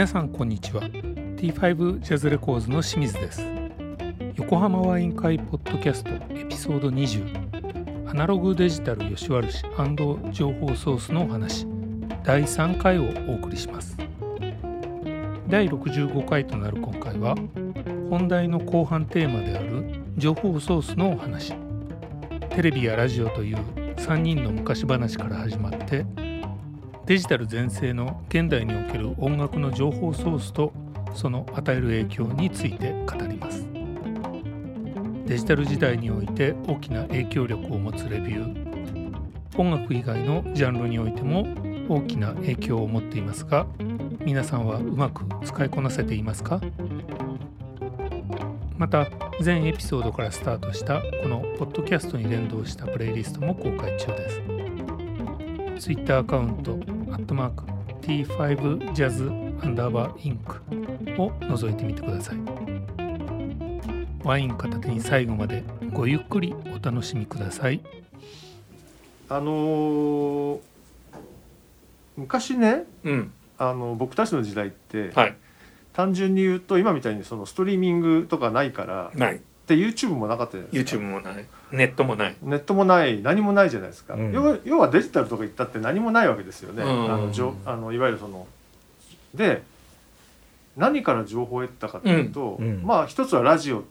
皆さんこんにちは。 T5 ジャズレコーズの清水です。横浜ワイン会ポッドキャストエピソード20、アナログデジタル吉原市&情報ソースのお話第3回をお送りします。第65回となる今回は、本題の後半テーマである情報ソースのお話。テレビやラジオという3人の昔話から始まって、デジタル全盛の現代における音楽の情報ソースとその与える影響について語ります。デジタル時代において大きな影響力を持つレビュー、音楽以外のジャンルにおいても大きな影響を持っていますが、皆さんはうまく使いこなせていますか？また、全エピソードからスタートしたこのポッドキャストに連動したプレイリストも公開中です。ツイッターアカウント@T5Jazz_Inc を覗いてみてください。ワイン片手に最後までごゆっくりお楽しみください。昔ね、僕たちの時代って、はい、単純に言うと今みたいにそのストリーミングとかないからないで、 YouTube もなかったじゃないですか。 YouTube もない、ネットもない何もないじゃないですか、要はデジタルとか言ったって何もないわけですよね、いわゆるそので何から情報を得たかというと、一つはラジオ、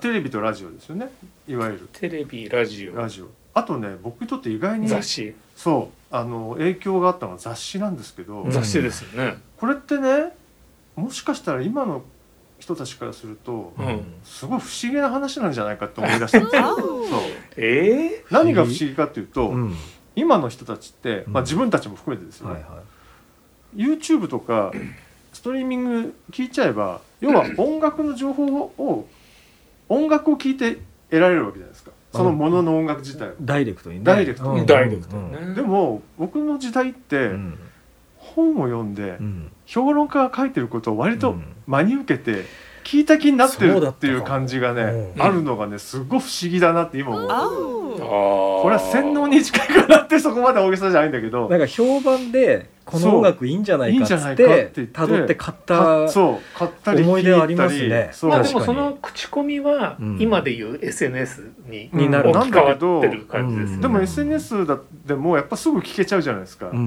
テレビとラジオですよね。いわゆるテレビ、ラジオ、あとね、僕にとって意外に雑誌、そう影響があったのは雑誌なんですけど、雑誌ですよね。これってね、もしかしたら今の人たちからすると、すごい不思議な話なんじゃないかって思い出したんですよ。何が不思議かっていうと、今の人たちって、自分たちも含めてですよね、YouTube とかストリーミング聞いちゃえば、要は音楽の情報を音楽を聞いて得られるわけじゃないですか。そのものの音楽自体をダイレクトにね。でも僕の時代って、本を読んで、評論家が書いてることを割と真に受けて聞いた気になってるっていう感じがね、あるのがね、すごい不思議だなって今思う。これは洗脳に近いかなって、そこまで大げさじゃないんだけど、なんか評判でこの音楽いいんじゃないかって辿って買ったり思い出はありますね。でもその口コミは今でいう SNS に置き換わってる感じですね。でも SNS でもやっぱすぐ聞けちゃうじゃないですか。で、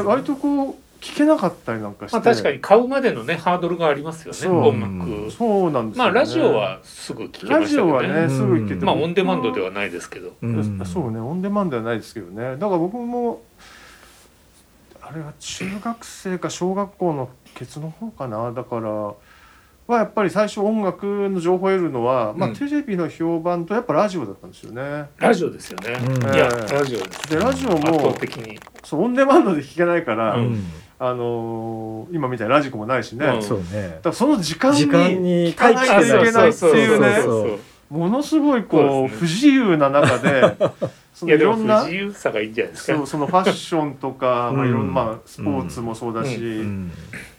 割とこう聞けなかったりなんかして、確かに買うまでのね、ハードルがありますよね、音楽。そうなんですよね。ラジオはすぐ聞けましたけどね。ラジオはね、すぐ聞けて、オンデマンドではないですけど、そうね、オンデマンドではないですけどね。だから僕もあれは中学生か小学校のケツの方かな、だからはやっぱり最初音楽の情報を得るのは、テレビの評判とやっぱラジオだったんですよね。ラジオですよね、ラジオです。で、ラジオも圧倒的にそうオンデマンドで聞けないから、今みたいにラジコもないしね、だからその時間に聞かないといけないっていうね、ものすごいこう不自由な中でいろんな不自由さがいいんじゃないですか。そのファッションとか、いろんな、スポーツもそうだし、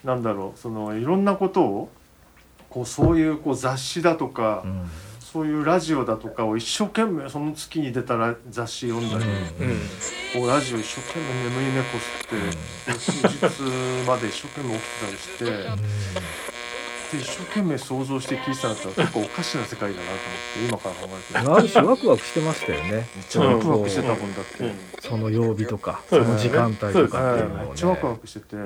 なんだろう、そのいろんなことをこう、そういうこう雑誌だとか、そういうラジオだとかを一生懸命、その月に出たら雑誌読んだり、こうラジオ一生懸命眠い目こすって、数日まで一生懸命起きてたりして、一生懸命想像して聞いてたんだったら、結構おかしな世界だなと思って今から考えてる。ある種ワクワクしてましたよね。めっちゃワクワクしてたもんだって、その曜日とか、その時間帯とかっていうのをね、めっちゃワクワクしてて、で、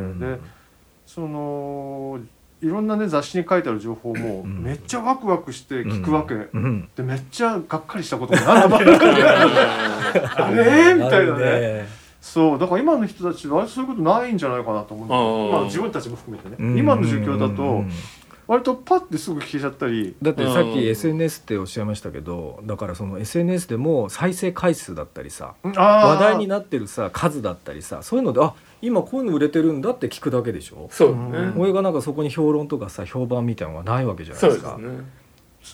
そのいろんなね、雑誌に書いてある情報もめっちゃワクワクして聞くわけ、で、めっちゃがっかりしたこともなんだろうあれみたいなね。そう、だから今の人たちはあれ、そういうことないんじゃないかなと思うんだけど、自分たちも含めてね、今の状況だと割とパッてすぐ聞けちゃったり。だってさっき SNS っておっしゃいましたけど、だからその SNS でも再生回数だったりさ、話題になってるさ数だったりさ、そういうので、あ、今こういうの売れてるんだって聞くだけでしょ。そうね。俺がなんかそこに評論とかさ、評判みたいなのがないわけじゃないですか。そうで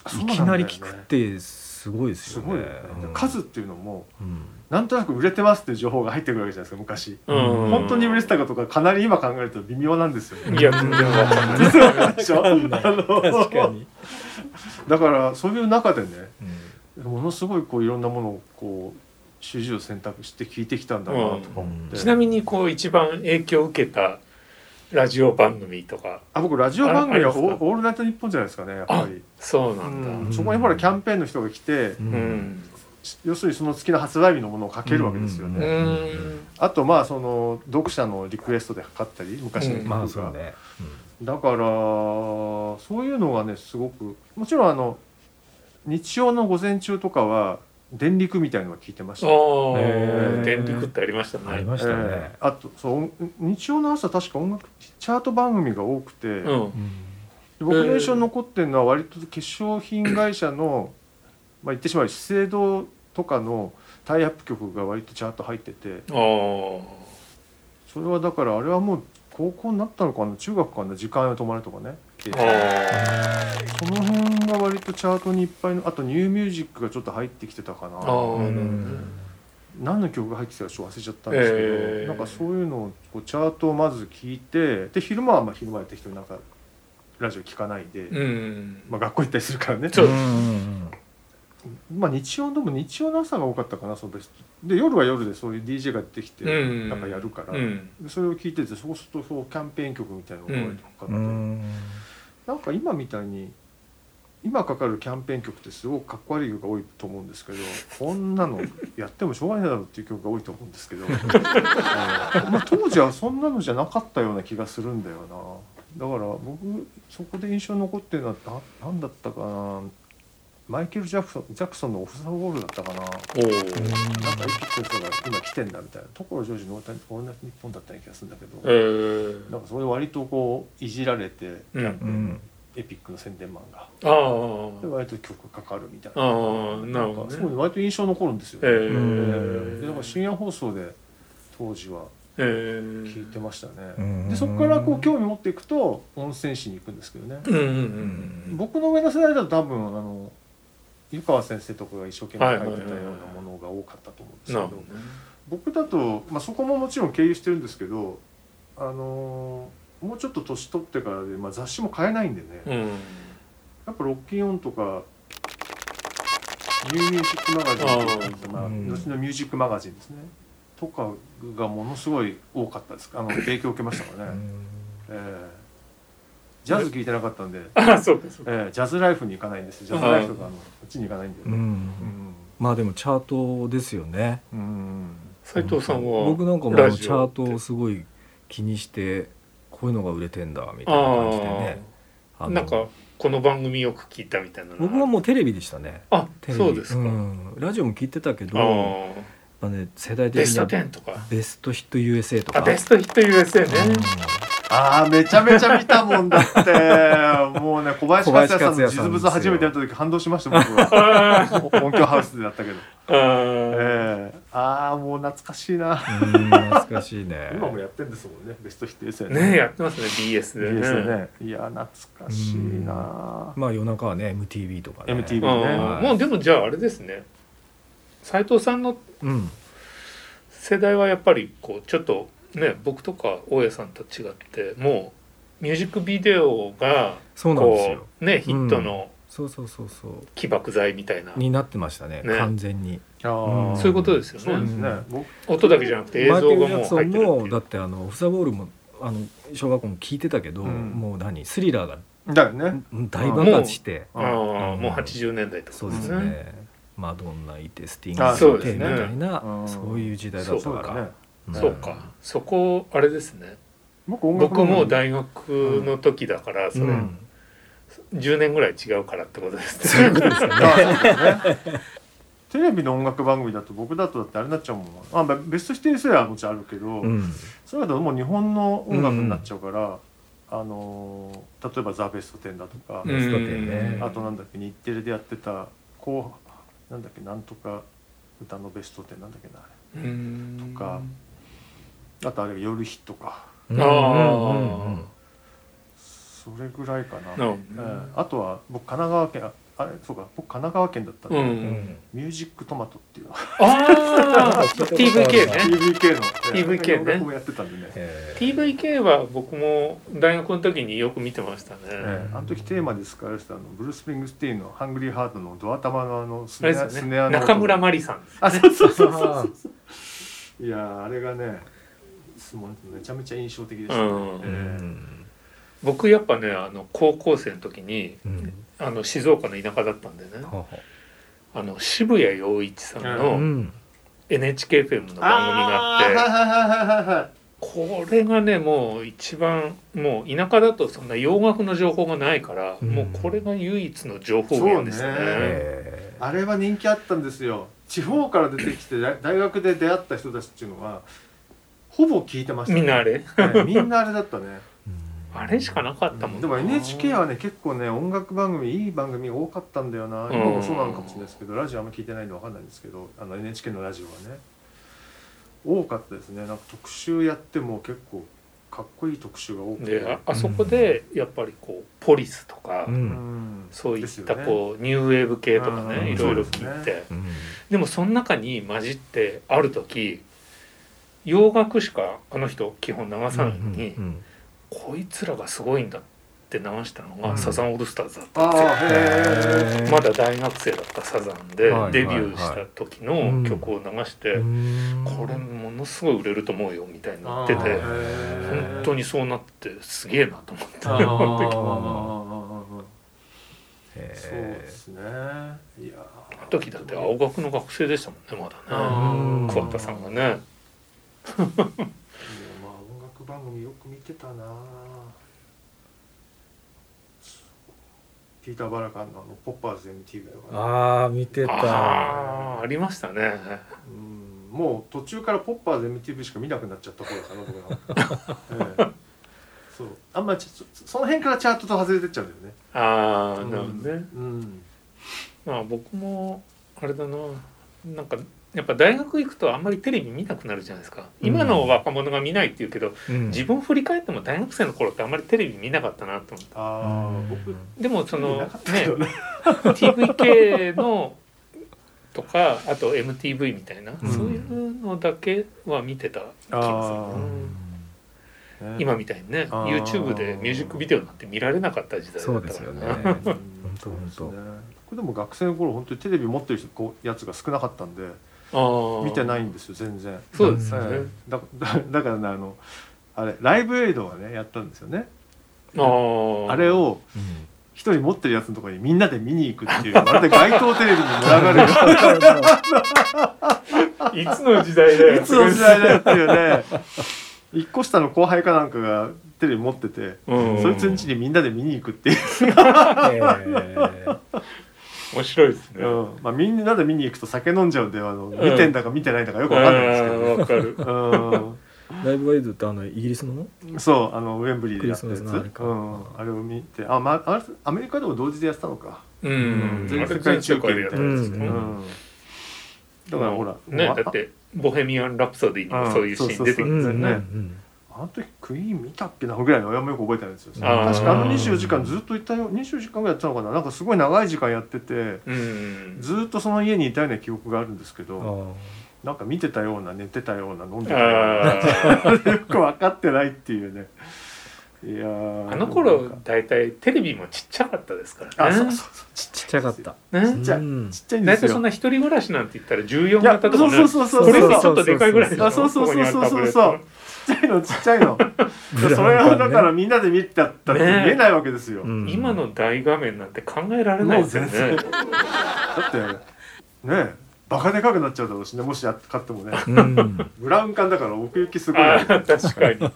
すね。いきなり聞くってすごいですよね。すごいね。数っていうのも、なんとなく売れてますっていう情報が入ってくるわけじゃないですか、昔。本当に売れてたかとか、かなり今考えると微妙なんですよね。いや、微妙なんでしょ。確かに。だからそういう中でね、ものすごいこういろんなものをこう主従を選択して聞いてきたんだなとか思って。ちなみにこう一番影響を受けたラジオ番組とか。あ、僕ラジオ番組はオールナイトニッポンじゃないですかね、やっぱり。そうなんだ、うん、そこにほらキャンペーンの人が来て、うん、要するにその月の発売日のものをかけるわけですよね、うんうん、あとまあその読者のリクエストでかかったり昔の曲が、うんまあそうねうん、だからそういうのがねすごく、もちろんあの日曜の午前中とかは電力みたいなのが聞いてました、ね。電力ってありましたね。ありましたね。あとそう日曜の朝確か音楽チャート番組が多くて、うん、僕の印象に残ってるのは割と化粧品会社の、まあ言ってしまえば資生堂とかのタイアップ曲が割とチャート入ってて、あそれはだからあれはもう高校になったのかな中学かな時間が止まるとかね。その辺が割とチャートにいっぱいの、あとニューミュージックがちょっと入ってきてたかな。何の曲が入ってきたかちょっと忘れちゃったんですけど、なんかそういうのをこうチャートをまず聞いて、で昼間はまあ昼間やってる人になんかラジオ聞かないで、うんまあ、学校行ったりするからね。そうです、まあ、日曜でも日曜の朝が多かったかな。そうです。で夜は夜でそういう DJ が出てきてなんかやるから、それを聞いてて、そうするとそうキャンペーン曲みたいなのが割とかかって、なんか今みたいに今かかるキャンペーン曲ってすごくかっこ悪い曲が多いと思うんですけど、こんなのやってもしょうがないだろうっていう曲が多いと思うんですけどまあ、当時はそんなのじゃなかったような気がするんだよな。だから僕そこで印象に残ってるのは何だったかな、マイケル・ジャクソンのオフザボールだったかな。なんか生きてる人が今来てんだみたいなところ、ジョージの俺の日本だったような気がするんだけど、なんかそれ割とこういじられて、エピックの宣伝マンがで割と曲かかるみたいな、なんかすごい割と印象残るんですよね。でなんか深夜放送で当時は聞いてましたね、でそこからこう興味持っていくと温泉市に行くんですけどね、僕の上の世代だと多分あの湯川先生とかが一生懸命書いてたようなものが多かったと思うんですけど、僕だと、まあ、そこももちろん経由してるんですけど、もうちょっと年取ってからで、まあ、雑誌も買えないんでね、やっぱロッキンオンとかニューミュージックマガジンとか、まあ、後のミュージックマガジンですねとかがものすごい多かったです。あの影響を受けましたからね、ジャズ聞いてなかったんで、ジャズライフに行かないんです。ジャズライフとかこっちに行かないんだよね、まあでもチャートですよね。斉藤さんは僕なんかもチャートをすごい気にして、こういうのが売れてんだみたいな感じでね、なんかこの番組よく聞いたみたいな。僕はもうテレビでしたね。あ、そうですか、ラジオも聞いてたけど、まあね、世代的にはベスト10とかベストヒット USA とか。あ、ベストヒット USA ね、あーめちゃめちゃ見たもんだってもうね、小林克也さんの実物初めてやった時感動しました僕は音響ハウスでだったけど、あーもう懐かしいな。懐かしいね。今もやってんですもんね、ベストヒットですよね。ね、やってますね、 BS で ね、 BS ね。いや懐かしいな。まあ夜中はね MTV とかね、 MTV ね、もうでもじゃああれですね、斉藤さんの世代はやっぱりこうちょっとね、僕とか大家さんと違ってもうミュージックビデオがこう、ね、ヒットの起爆剤みたいなになってましたね、完全に。そういうことですよね。そうですね、音だけじゃなくて映像がもう入ってるっていう。だってあのオフ・ザ・ボールもあの小学校も聴いてたけど、もう何スリラーが大爆発して、もう80年代とかですね。そうですね、マドンナいてスティングいてみたいな、そういう時代だったから。そうか、そこあれですね、僕も大学の時だから、それ、10年ぐらい違うからってことですね。テレビの音楽番組だと僕だとだってあれになっちゃうもん、ベストシティ世代はもちろんあるけど、それだともう日本の音楽になっちゃうから、例えばザ・ベスト10だとか、あとなんだっけ日テレでやってたこうなんだっけなんとか歌のベスト10なんだっけな、とか、あとあれ夜ヒットか、それぐらいかな、あとは僕神奈川県、あれそうか僕神奈川県だったんで、ミュージックトマトっていうの、TVK ね、TVK ね、僕もやってたんでね、TVK は僕も大学の時によく見てましたね。あの時テーマで使われてたのブルース・スプリングスティーンのハングリーハートのドア玉側のスネアの中村真理さんですね。あ、そうそうそうそう。いやあれがね、質問めちゃめちゃ印象的でしたね、うん僕やっぱね高校生の時に、うん、静岡の田舎だったんでね、はは渋谷陽一さんの NHKFM の番組があってこれがねもう一番もう田舎だとそんな洋楽の情報がないから、うん、もうこれが唯一の情報源です ねあれは人気あったんですよ。地方から出てきて大学で出会った人たちっていうのはほぼ聞いてましたねみんなあれ、みんなあれだったねあれしかなかったもん、うん、でも NHK はね結構ね音楽番組いい番組多かったんだよな今もそうなのかもしれないですけどラジオあんま聞いてないんで分かんないんですけどNHK のラジオはね多かったですね。なんか特集やっても結構かっこいい特集が多くてで あそこでやっぱりこうポリスとか、うん、そういったこう、ね、ニューウェーブ系とかねいろいろ聞いて でもその中に混じってある時洋楽しかあの人基本流さないのに、こいつらがすごいんだって流したのが、サザンオールスターズだったんですよ。まだ大学生だったサザンでデビューした時の曲を流して、これものすごい売れると思うよみたいになってて本当にそうなってすげえなと思ってそうですね。いやあの時だって青学の学生でしたもんねまだね桑田さんがね番組よく見てたな。ピーター・バラカンのポッパーズ MTV とか、見てた。ありましたね。もう途中からポッパーズ MTV しか見なくなっちゃった頃かなとか、そうあんまりその辺からチャートと外れてっちゃうんだよね。ああ、なるほどね。まあ僕もあれだな。なんかやっぱ大学行くとあんまりテレビ見なくなるじゃないですか。今の若者が見ないっていうけど、自分振り返っても大学生の頃ってあんまりテレビ見なかったなと思って。でもそのね、TVK のとかあと MTV みたいな、そういうのだけは見てた気がする。今みたいにね、YouTube でミュージックビデオなんて見られなかった時代だったから。そうですよね。本当。これでも学生の頃本当にテレビ持ってるやつが少なかったんで。見てないんですよ全然。そうですね、だからねあれライブエイドがねやったんですよね。あれを一人持ってるやつのところにみんなで見に行くっていうまるで街頭テレビに群がるいつの時代だよいつの時代だよっていうね一個下の後輩かなんかがテレビ持ってて、そいつん家にみんなで見に行くっていう面白いですね。まあみんなで見に行くと酒飲んじゃうんで見てんだか見てないんだかよく分かんないですけど。ライブエイドってイギリスの？そうウェンブリーでやったやつ。あれを見てまあアメリカでも同時でやってたのか。全世界中継みたいなやつ。だからほらねだってボヘミアンラプソディにもそういうシーン出てきますよね。あの時クイーン見たっけなぐらいのよく覚えてないんですよ。確か24時間ずっといたよ24時間ぐらいやったのかな。なんかすごい長い時間やってて、ずっとその家にいたような記憶があるんですけど、なんか見てたような寝てたような飲んでたようなよく分かってないっていうね。いやあの頃だいたいテレビもちっちゃかったですからね。ちっちゃかった。ちっちゃいんですよ。だいたいそんな一人暮らしなんて言ったら14型とかね。これよりちょっとでかいぐらいでしょ。そう。ちっちゃいのそれをだからみんなで見たったら見えないわけですよ、今の大画面なんて考えられないですよね。だってねバカでかくなっちゃうだろうしねもし買ってもね、ブラウン管だから奥行きすごい。確かに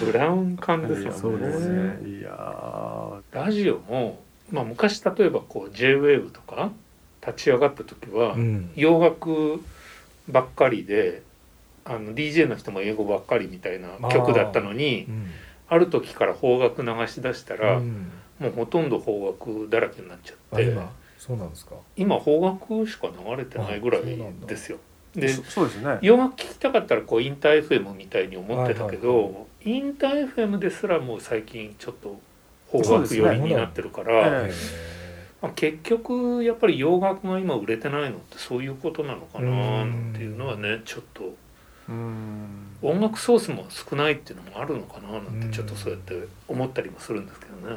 ブラウン管ですよね。そうですね。いやラジオも、まあ、昔例えばこう J-Wave とか立ち上がった時は、洋楽ばっかりでDJ の人も英語ばっかりみたいな曲だったのに、ある時から邦楽流し出したら、もうほとんど邦楽だらけになっちゃって。そうなんですか。今邦楽しか流れてないぐらいですよ。で、そうですね、洋楽聴きたかったらこうインター FM みたいに思ってたけど、インター FM ですらもう最近ちょっと邦楽寄りになってるから、結局やっぱり洋楽が今売れてないのってそういうことなのかなっていうのはね、ちょっと音楽ソースも少ないっていうのもあるのかななんてちょっとそうやって思ったりもするんですけどね。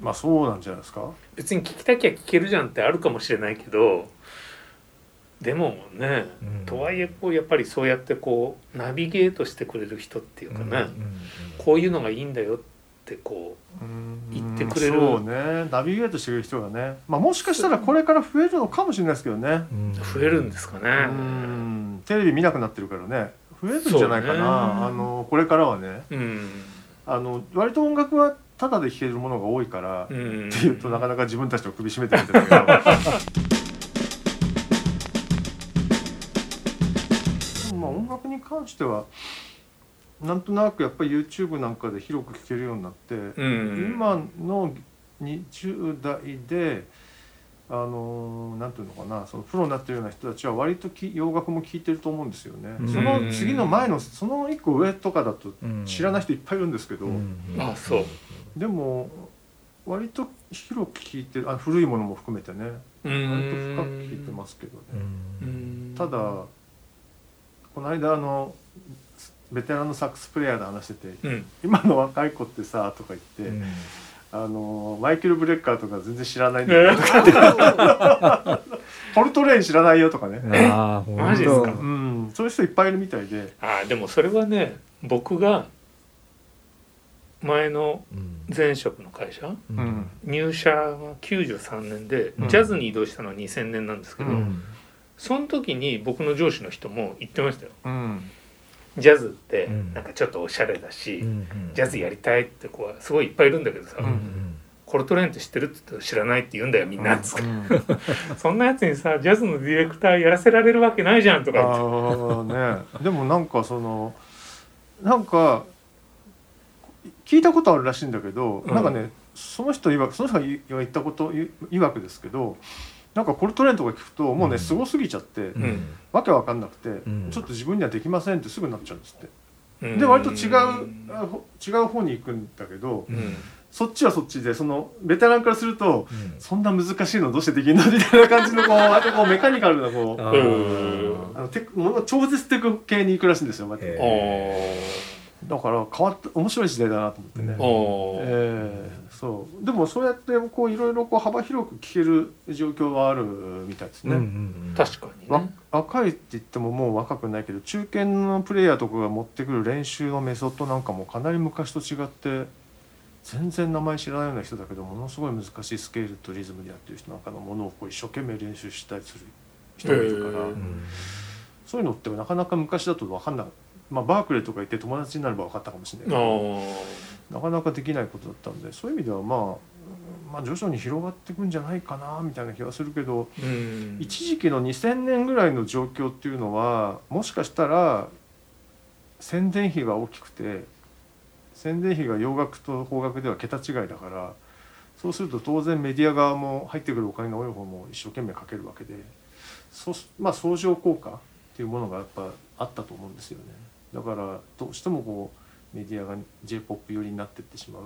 まあそうなんじゃないですか。別に聴きたきゃ聴けるじゃんってあるかもしれないけど、でもね、うん、とはいえこうやっぱりそうやってこうナビゲートしてくれる人っていうかね、うんうんうん、こういうのがいいんだよってこう言ってくれる、そうね、ナビゲートしてくれる人がね、まあ、もしかしたらこれから増えるのかもしれないですけどね、うん、増えるんですかね、うん、テレビ見なくなってるからね増えるんじゃないかな、ね、これからはね、うん、割と音楽はただで聴けるものが多いからっていうとなかなか自分たちの首絞めてるんだけどまあ音楽に関してはなんとなくやっぱり YouTube なんかで広く聴けるようになって、今の20代でなんていうのかな、そのプロになってるような人たちは割と洋楽も聴いてると思うんですよね、うん、その次の前のその1個上とかだと知らない人いっぱいいるんですけど、うんうん、あ、そうでも割と広く聴いてる、古いものも含めてね、割と深く聴いてますけどね、うん、ただこの間ベテランのサックスプレイヤーで話してて、うん、今の若い子ってさとか言って、うん、マイケル・ブレッカーとか全然知らないんだよとかってポルトレイン知らないよとかね、あ、マジですか、うん、そういう人いっぱいいるみたいで、あ、でもそれはね、僕が前の前職の会社、うん、入社が93年で、うん、ジャズに移動したのは2000年なんですけど、うん、その時に僕の上司の人も言ってましたよ、うん、ジャズってなんかちょっとおしゃれだし、うんうん、ジャズやりたいって子はすごいいっぱいいるんだけどさ、うんうん、コルトレーンって知ってるって言ったら知らないって言うんだよみんな、うんうん、そんなやつにさジャズのディレクターやらせられるわけないじゃんとか言って、ね、でもなんかなんか聞いたことあるらしいんだけど、うん、なんかねその人が言ったこといわくですけど、なんかコルトレーンとか聞くともうね、すごすぎちゃって、うん、わけわかんなくて、うん、ちょっと自分にはできませんってすぐなっちゃうんですって、うん、で割と違う方に行くんだけど、うん、そっちはそっちでそのベテランからすると、うん、そんな難しいのどうしてできるのみたいな感じのこうメカニカルなこう超絶テク系に行くらしいんですよ、また、だから面白い時代だなと思ってね、そうでもそうやってこういろいろ幅広く聴ける状況はあるみたいですね、うんうんうん、確かにね、若いって言ってももう若くないけど中堅のプレイヤーとかが持ってくる練習のメソッドなんかもかなり昔と違って全然名前知らないような人だけどものすごい難しいスケールとリズムでやってる人なんかのものをこう一生懸命練習したりする人がいるから、うん、そういうのってなかなか昔だと分かんない、まあ、バークレーとか行って友達になれば分かったかもしれないけどなかなかできないことだったんで、そういう意味では、まあ徐々に広がっていくんじゃないかなみたいな気はするけど、うん、一時期の2000年ぐらいの状況っていうのはもしかしたら宣伝費が大きくて宣伝費が洋楽と邦楽では桁違いだから、そうすると当然メディア側も入ってくるお金の多い方も一生懸命かけるわけで、まあ相乗効果っていうものがやっぱあったと思うんですよね。だからどうしてもこうメディアが J-POP 寄りになっていってしまう、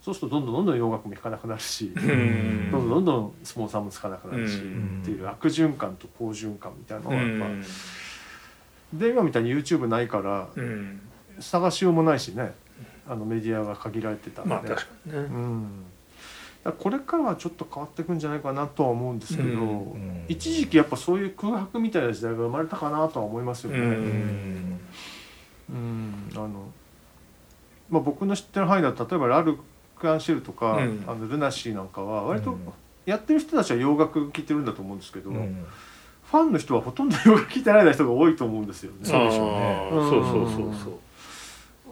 そうするとどんどん洋楽も弾かなくなるし、どんどんスポンサーもつかなくなるしっていう悪循環と好循環みたいなのがやっぱ、で今みたいに YouTube ないから探しようもないしね、メディアが限られてたんで、まあ確かにね、うん、だからこれからはちょっと変わっていくんじゃないかなとは思うんですけど、一時期やっぱそういう空白みたいな時代が生まれたかなとは思いますよね、まあ、僕の知ってる範囲だと例えばラルク・アンシェルとか、うん、ルナシーなんかは割とやってる人たちは洋楽聴いてるんだと思うんですけど、うん、ファンの人はほとんど洋楽聴いてない人が多いと思うんですよね。そうでしょうね、そうそうそうそ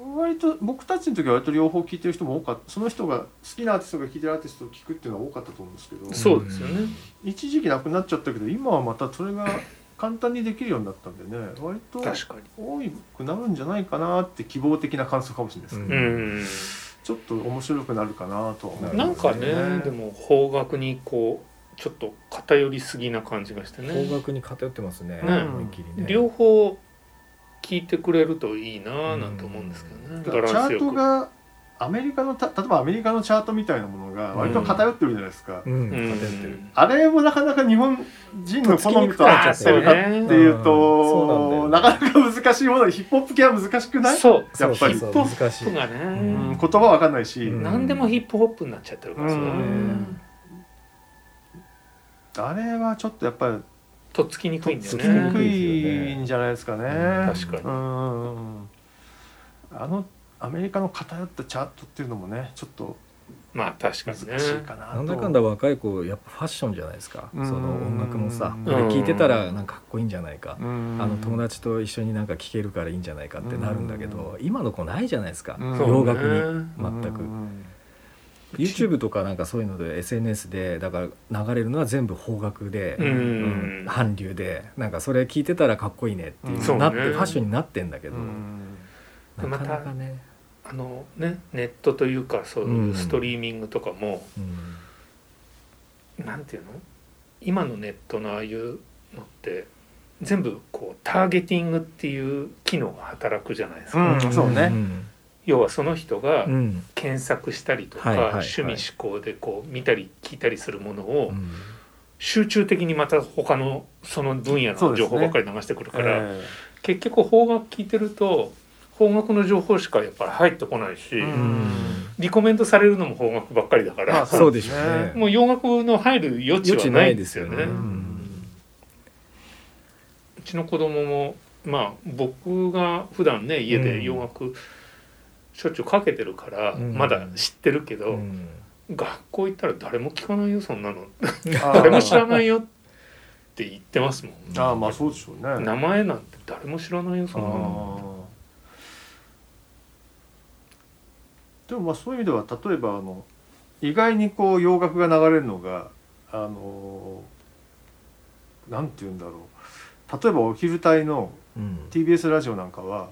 う。割と僕たちの時は割と両方聴いてる人も多かった、その人が好きなアーティストが聴いてるアーティストを聴くっていうのは多かったと思うんですけど、そうですよね、一時期なくなっちゃったけど今はまたそれが簡単にできるようになったんでね、割と多くなるんじゃないかなって希望的な感想かもしれないですけど、うん、ちょっと面白くなるかなとは思いますね。なんかね、でも邦楽にこうちょっと偏りすぎな感じがしてね、邦楽に偏ってますね、うん、両方聴いてくれるといいななんて思うんですけどね、チャートが例えばアメリカのチャートみたいなものが割と偏ってるじゃないですか、うんうん、偏ってる、あれもなかなか日本人の好みと合っちゃってるかっていうと、うん、なかなか難しいもので、ヒップホップ系は難しくない？そうやっぱりヒップホップがね、うん、言葉わかんないし、うん、何でもヒップホップになっちゃってるから、うん、あれはちょっとやっぱりとっつきにくいんだよね。とっつきにくいんじゃないですかね。確かに。あのアメリカの偏ったチャートっていうのもね、ちょっとまあ確かにね、なんだかんだ若い子やっぱファッションじゃないですか、その音楽もさ、これ聴いてたらなんかかっこいいんじゃないか、あの友達と一緒になんか聴けるからいいんじゃないかってなるんだけど、今の子ないじゃないですか、洋楽に全く。YouTube とかなんかそういうので SNS でだから流れるのは全部邦楽で、韓流で、なんかそれ聴いてたらかっこいいねっていうなって、ファッションになってんだけど、なかなかね。あのね、ネットというかそういうストリーミングとかも、なんていうの、今のネットのああいうのって全部こうターゲティングっていう機能が働くじゃないですか、そうね、要はその人が検索したりとか、趣味嗜好でこう見たり聞いたりするものを、集中的にまた他のその分野の情報ばっかり流してくるから、結局邦楽聞いてると邦楽の情報しかやっぱり入ってこないし、リコメントされるのも邦楽ばっかりだから、そうでしょうね、もう洋楽の入る余地はないんですよね。うちの子供も、まあ僕が普段ね家で洋楽しょっちゅうかけてるから、まだ知ってるけど、学校行ったら誰も聞かないよそんなの誰も知らないよって言ってますもんね。あ、まあそうでしょうね。名前なんて誰も知らないよそんなの。でもまあそういう意味では、例えばあの意外にこう洋楽が流れるのが、なんていうんだろう、例えばお昼帯の TBS ラジオなんかは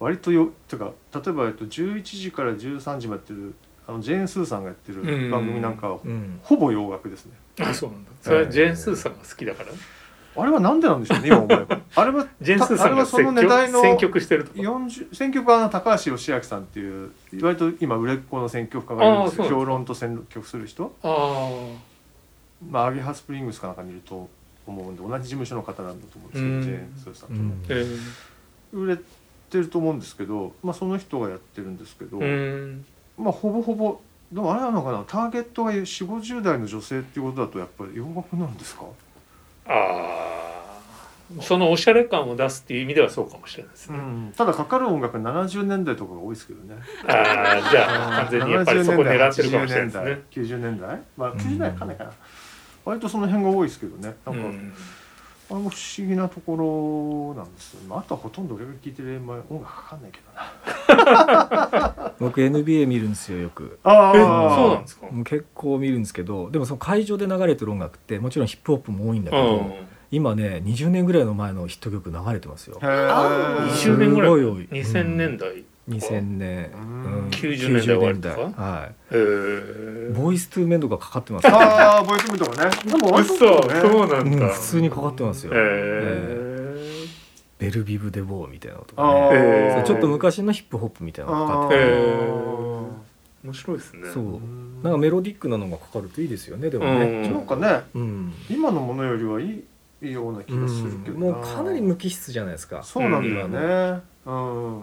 割とてか、例えば11時から13時までやってるあのジェーン・スーさんがやってる番組なんかはほぼ洋楽ですね。あ、そうなんだ。それはジェーン・スーさんが好きだから、あれはなんでなんでしょうね今思えばあれはジェンスーさんが選曲してるとか、選曲家の高橋義明さんっていういわゆる今売れっ子の選曲家がいるんですよ。評論と選曲する人、まあアゲハスプリングスかなんかにいると思うんで、同じ事務所の方なんだと思うんですけど、ジェンスーさんとも、売れてると思うんですけど、まあその人がやってるんですけど、まあほぼほぼでもあれなのかな、ターゲットが 40,50 代の女性っていうことだとやっぱり洋楽なんですか。あ、そのおしゃれ感を出すっていう意味ではそうかもしれないですね、ただかかる音楽70年代とかが多いですけどね。あ、じゃあ完全にやっぱりそこ狙ってるかもしれないですね。90年代、まあ、90年代かないかな、割とその辺が多いですけどね。なんか、あれも不思議なところなんですよ、ね。まあ、あとはほとんど俺が聴いてる音楽かかんないけどな僕 NBA 見るんですよよく。そうなんですか。結構見るんですけど、でもその会場で流れてる音楽ってもちろんヒップホップも多いんだけど、今ね20年ぐらいの前のヒット曲流れてますよ。20年ぐらい、2000年代、2000年、90年代終わりとか、はい、ボイストゥーメンとかかかってます、ね、ボイストゥーメンとかね、でも美味しそう、そうなんだ、普通にかかってますよ、ベルビブデボーみたいなのとか、ちょっと昔のヒップホップみたいなのがかかってて、面白いですね。そう、なんかメロディックなのがかかるといいですよね。でもね、なんかね、今のものよりはいいような気がするけど、もうかなり無機質じゃないですか。そうなんだよね、ヒップホッ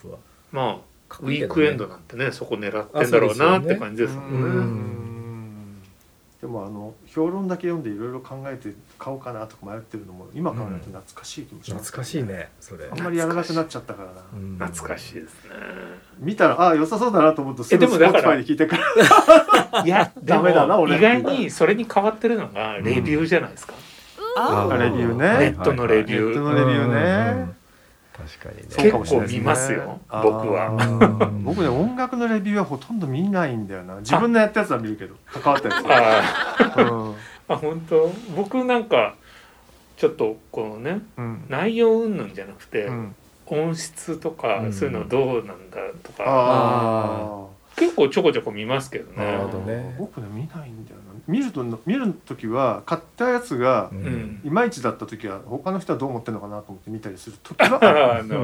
プは。まあウィークエンドなんてね、そこ狙ってんだろうなって感じですもんね。でもあの評論だけ読んでいろいろ考えて買おうかなとか迷ってるのも今考えると懐かしい気もします、懐かしいね。それあんまりやらなくなっちゃったからな。懐かしいですね。見たらあ良さそうだなと思うとすぐ Spotify で聞いてからいやダメだな俺。意外にそれに変わってるのがレビューじゃないですか。レビューね、ネットのレビュー、ね、確かにね、結構見ますよ僕は。僕ね音楽のレビューはほとんど見ないんだよな。自分のやったやつは見るけど、関わったやつはあ、本当僕なんかちょっとこのね、内容云々じゃなくて、音質とか、そういうのどうなんだとか、結構ちょこちょこ見ますけどね。なるほどね。僕ね見ないんだよな。見るときは買ったやつがいまいちだったときは他の人はどう思ってるのかなと思って見たりするときはある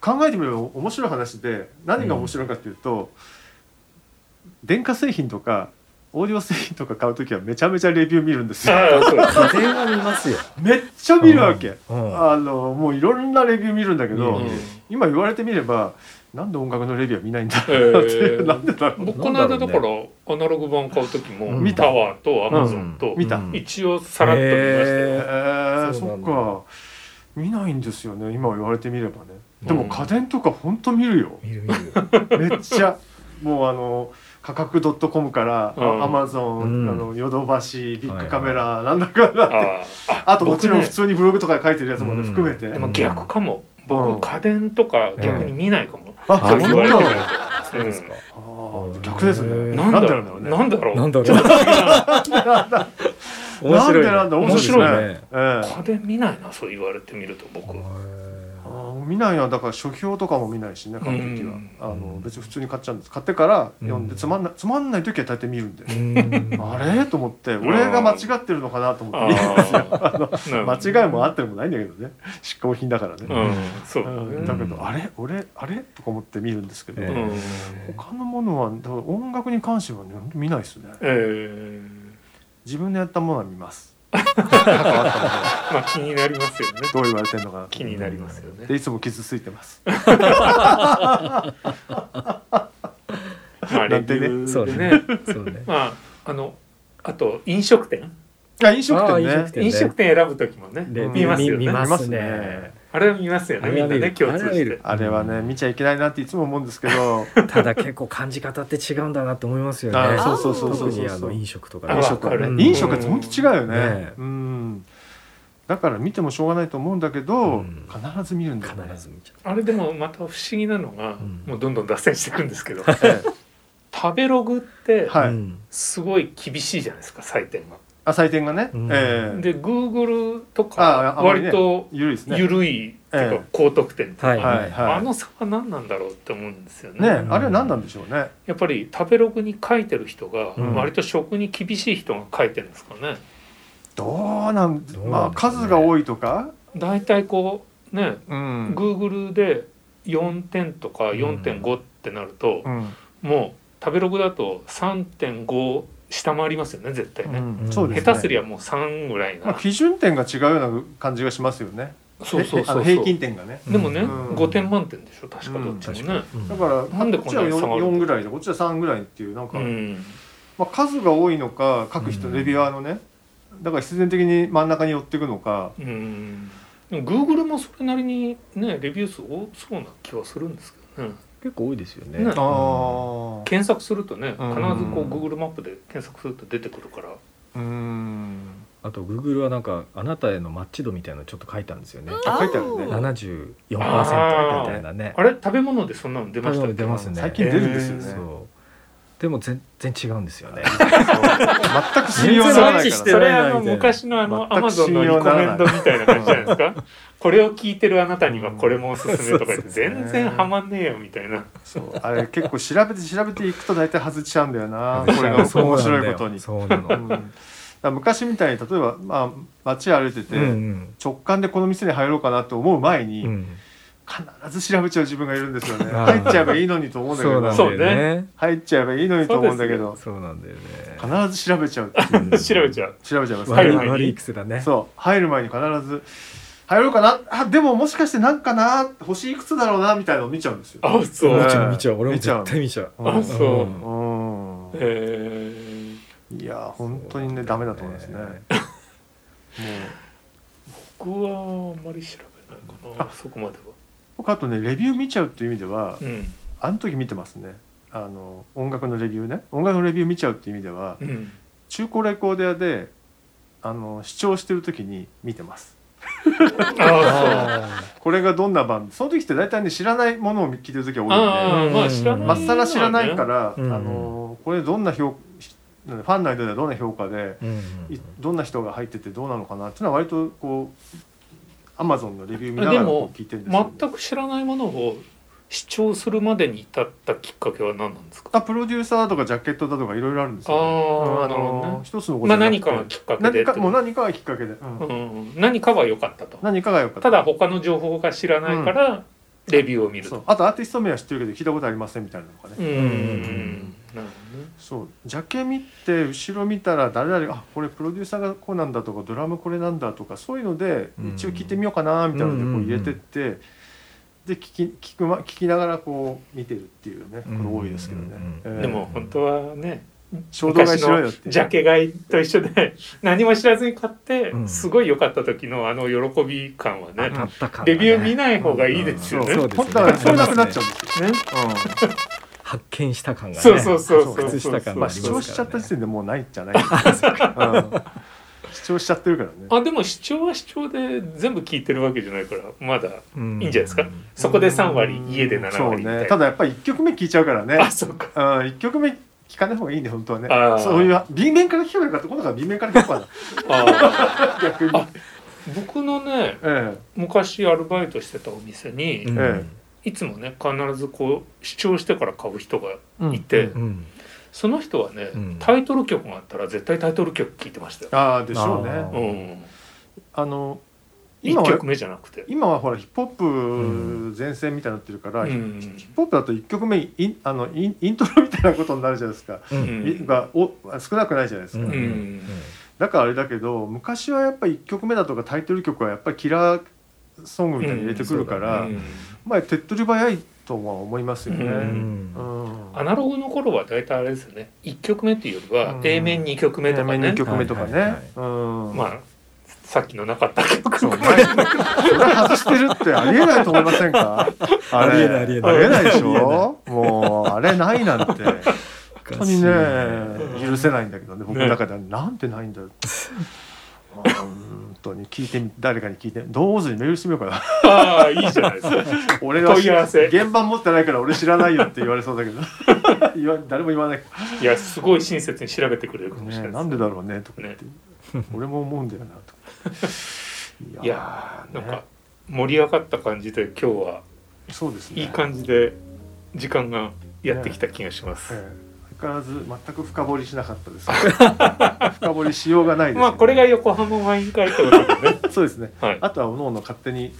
考えてみれば面白い話で、何が面白いかというと、電化製品とかオーディオ製品とか買うときはめちゃめちゃレビュー見るんですよ。家電は見ますよ。めっちゃ見るわけ。もういろんなレビュー見るんだけど、今言われてみればなんで音楽のレビューは見ないんだろうってなんでだろう。僕この間だからアナログ版買う時も見たタワーとアマゾンと、一応さらっと見ましたよ。そっか見ないんですよね今言われてみればね。でも家電とかほんと見るよ、見るめっちゃもう価格 .com からアマゾンヨドバシビッグカメラなんだかんだって、あともちろん普通にブログとか書いてるやつもね、含めて。でも逆かも、僕家電とか逆に見ないかも。あ、言われてないそうですか。逆ですね。なんだろうね。面白いね。面白いね。家電見ないな、そう言われてみると僕。見ないな。だから書評とかも見ないしね、買う時は、別に普通に買っちゃうんです。買ってから読んで、つまんない時は大体見るんで、あれと思って、俺が間違ってるのかなと思って見るんですよ。間違いもあってもないんだけどね、執行品だからね、だけどあれとか思って見るんですけど、他のものはだから音楽に関してはね見ないですね。自分でやったものは見ます。まあ気になりますよね。どう言われてるのか気になりますよね。でいつも傷ついてます。レビューでね。まああと飲食店。飲食店選ぶときもね見ますよね。見ますね。あれは見ますよね。みんなね共通して。あれはね見ちゃいけないなっていつも思うんですけど。ただ結構感じ方って違うんだなと思いますよね。そう。特に飲食とかね。飲食って本当違うよね。だから見てもしょうがないと思うんだけど、必ず見るんだよね。あれでもまた不思議なのが、もうどんどん脱線していくんですけど、食べログってすごい厳しいじゃないですか、採点が。採点がね、で Google とか割と緩いとか高得点とか、あの差は何なんだろうって思うんですよね。あれは何なんでしょうね。やっぱり食べログに書いてる人が割と食に厳しい人が書いてるんですかね。まあ数が多いとかだいたいこうね、Google で4点とか 4.5 ってなると、もう食べログだと 3.5下回りますよね絶対ね。下手すりゃもう3ぐらいな、基準点が違うような感じがしますよね。そう平均点がね。でもね、5点満点でしょ確かどっちもね。だからなんでこっちは 4ぐらいでこっちは3ぐらいっていう、なんか数が多いのか、各人レビュアーのね、だから必然的に真ん中に寄っていくのか。Google もそれなりにねレビュー数多そうな気はするんですけどね。結構多いですよね。検索するとね、必ずこう Google マップで検索すると出てくるから。あと Google はなんかあなたへのマッチ度みたいなのちょっと書いてあるんですよね。書いてあるね。74% みたいなね。あれ食べ物でそんなの出ましたっけ。出ますね。最近出るんですよね。でも全然違うんですよね。全く信用ならないから。それ昔のAmazon のリコメンドみたいな感じじゃないですか。これを聞いてるあなたにはこれもおすすめとか言って、全然ハマんねえよみたいな。そうあれ結構調べていくと大体外しちゃうんだよな。これが面白いことに。そうなの。昔みたいに例えばまあ街歩いてて直感でこの店に入ろうかなと思う前に、必ず調べちゃう自分がいるんですよね。入っちゃえばいいのにと思うんだけど、そうなんだよね。必ず調べちゃう。調べちゃいます。悪い癖だね。そう入る前に必ず入ろうかな、あでももしかしてなんかな、星いくつだろうなみたいなのを見ちゃうんですよ。あそう。見ちゃう。俺も絶対見ちゃう。あそう。いや本当にねダメだと思いますね。僕はあんまり調べないかな。そこまでは。僕あとねレビュー見ちゃうっていう意味では、あの時見てますね。音楽のレビューね、音楽のレビュー見ちゃうっていう意味では、中古レコーデーで視聴してる時に見てます。これがどんなバンド、その時って大体ね知らないものを聞いてる時は多いので、まっさら知らないから、これどんな評ファンの間ではどんな評価で、どんな人が入っててどうなのかなっていうのは割とこう。Amazon のレビュー見ながら聞いてるんですよね。でも全く知らないものを視聴するまでに至ったきっかけは何なんですか。プロデューサーとかジャケットだとかいろいろあるんですよね。一つのことじゃなくて、何かがきっかけで、何かがきっかけで、何かは良かったと。ただ他の情報が知らないからレビューを見ると。あとアーティスト名は知ってるけど聞いたことありませんみたいなのがね。なるほどね。そうジャケ見て後ろ見たら誰々、あこれプロデューサーがこうなんだとかドラムこれなんだとか、そういうので一応聞いてみようかなみたいなのでこう入れてって、で聞きながらこう見てるっていうね、これ多いですけどね、でも本当はね、衝動買いしろよって、ジャケ買いと一緒で何も知らずに買ってすごい良かった時のあの喜び感はね、レビュー見ない方がいいですよね。本当はそうなくなっちゃうんですよね。発見した感がね、発掘した感がありますからね。主張しちゃった時点でもうないじゃないですか。主張しちゃってるからね。あ、でも主張は主張で全部聞いてるわけじゃないからまだいいんじゃないですか、そこで3割家で7割みたいな、ね、ただやっぱり1曲目聞いちゃうからね。あ、そうか、1曲目聞かない方がいいね本当はね。そういう B 面から聞けばよかった、今度から B 面から聞けばよかった逆に。あ、僕のね、昔アルバイトしてたお店に、いつもね必ずこう主張してから買う人がいて、その人はね、タイトル曲があったら絶対タイトル曲聴いてましたよ。ああ、でしょうね。あの1曲目じゃなくて今はほらヒップホップ前線みたいになってるから、ヒップホップだと1曲目イントロみたいなことになるじゃないですか、が少なくないじゃないですか、だからあれだけど昔はやっぱり1曲目だとかタイトル曲はやっぱりキラーソングみたいに入れてくるから、まあ手っ取り早いとは思いますよね、アナログの頃はだいたいあれですよね、1曲目っていうよりは A 面2曲目とかね、2曲目とかね、まあさっきのなかった曲、それ外してるってありえないと思いませんか。ありえない、ありえないでしょ。もうあれないなんて本当にね許せないんだけどね、僕の中ではなんてないんだよって本当に聞いて誰かに聞いてどうぞにメールしてみようかな。ああ、いいじゃないですか。俺が現場持ってないから俺知らないよって言われそうだけど誰も言わない。いや、すごい親切に調べてくれるかもしれない。なんでだろうねとか言って、俺も思うんだよなとか。いや、なんか盛り上がった感じで今日はそうですね、いい感じで時間がやってきた気がします。変わらず全く深掘りしなかったです。深掘りしようがないです、ね。まあこれが横浜ワイン会ってことでね。そうですね。はい、あとは各々勝手にやっ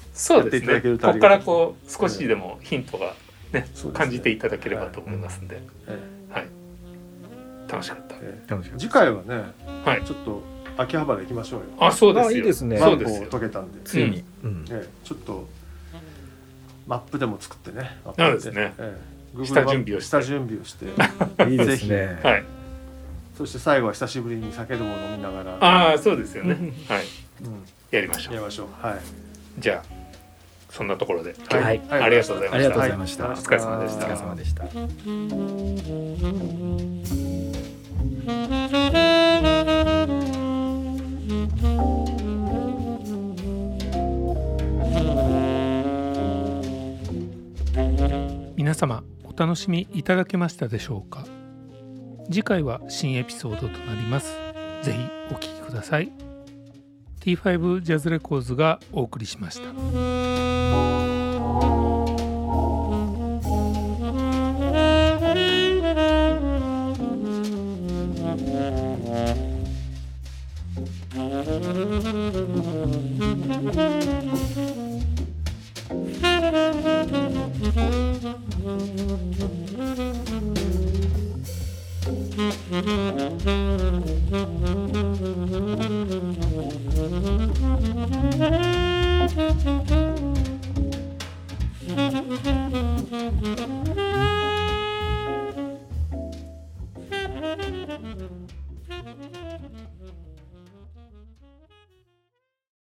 ていただけるとありがたい。ここからこう少しでもヒントがね、感じていただければと思いますんで。はい。楽しかった。次回はね、ちょっと秋葉原行きましょうよ。あ、そうですよ。いいですね。マンゴー溶けたんで。ついに。ちょっとマップでも作ってね。そうですね。下準備をしていいですね、はい、そして最後は久しぶりに酒でも飲みながら、ああ、そうですよね、はい、やりましょう、はい、じゃあそんなところで、はい、ありがとうございました。お疲れ様でした。お疲れ様でした。皆様お楽しみいただけましたでしょうか。次回は新エピソードとなります。ぜひお聞きください。 T5 ジャズレコーズがお送りしました。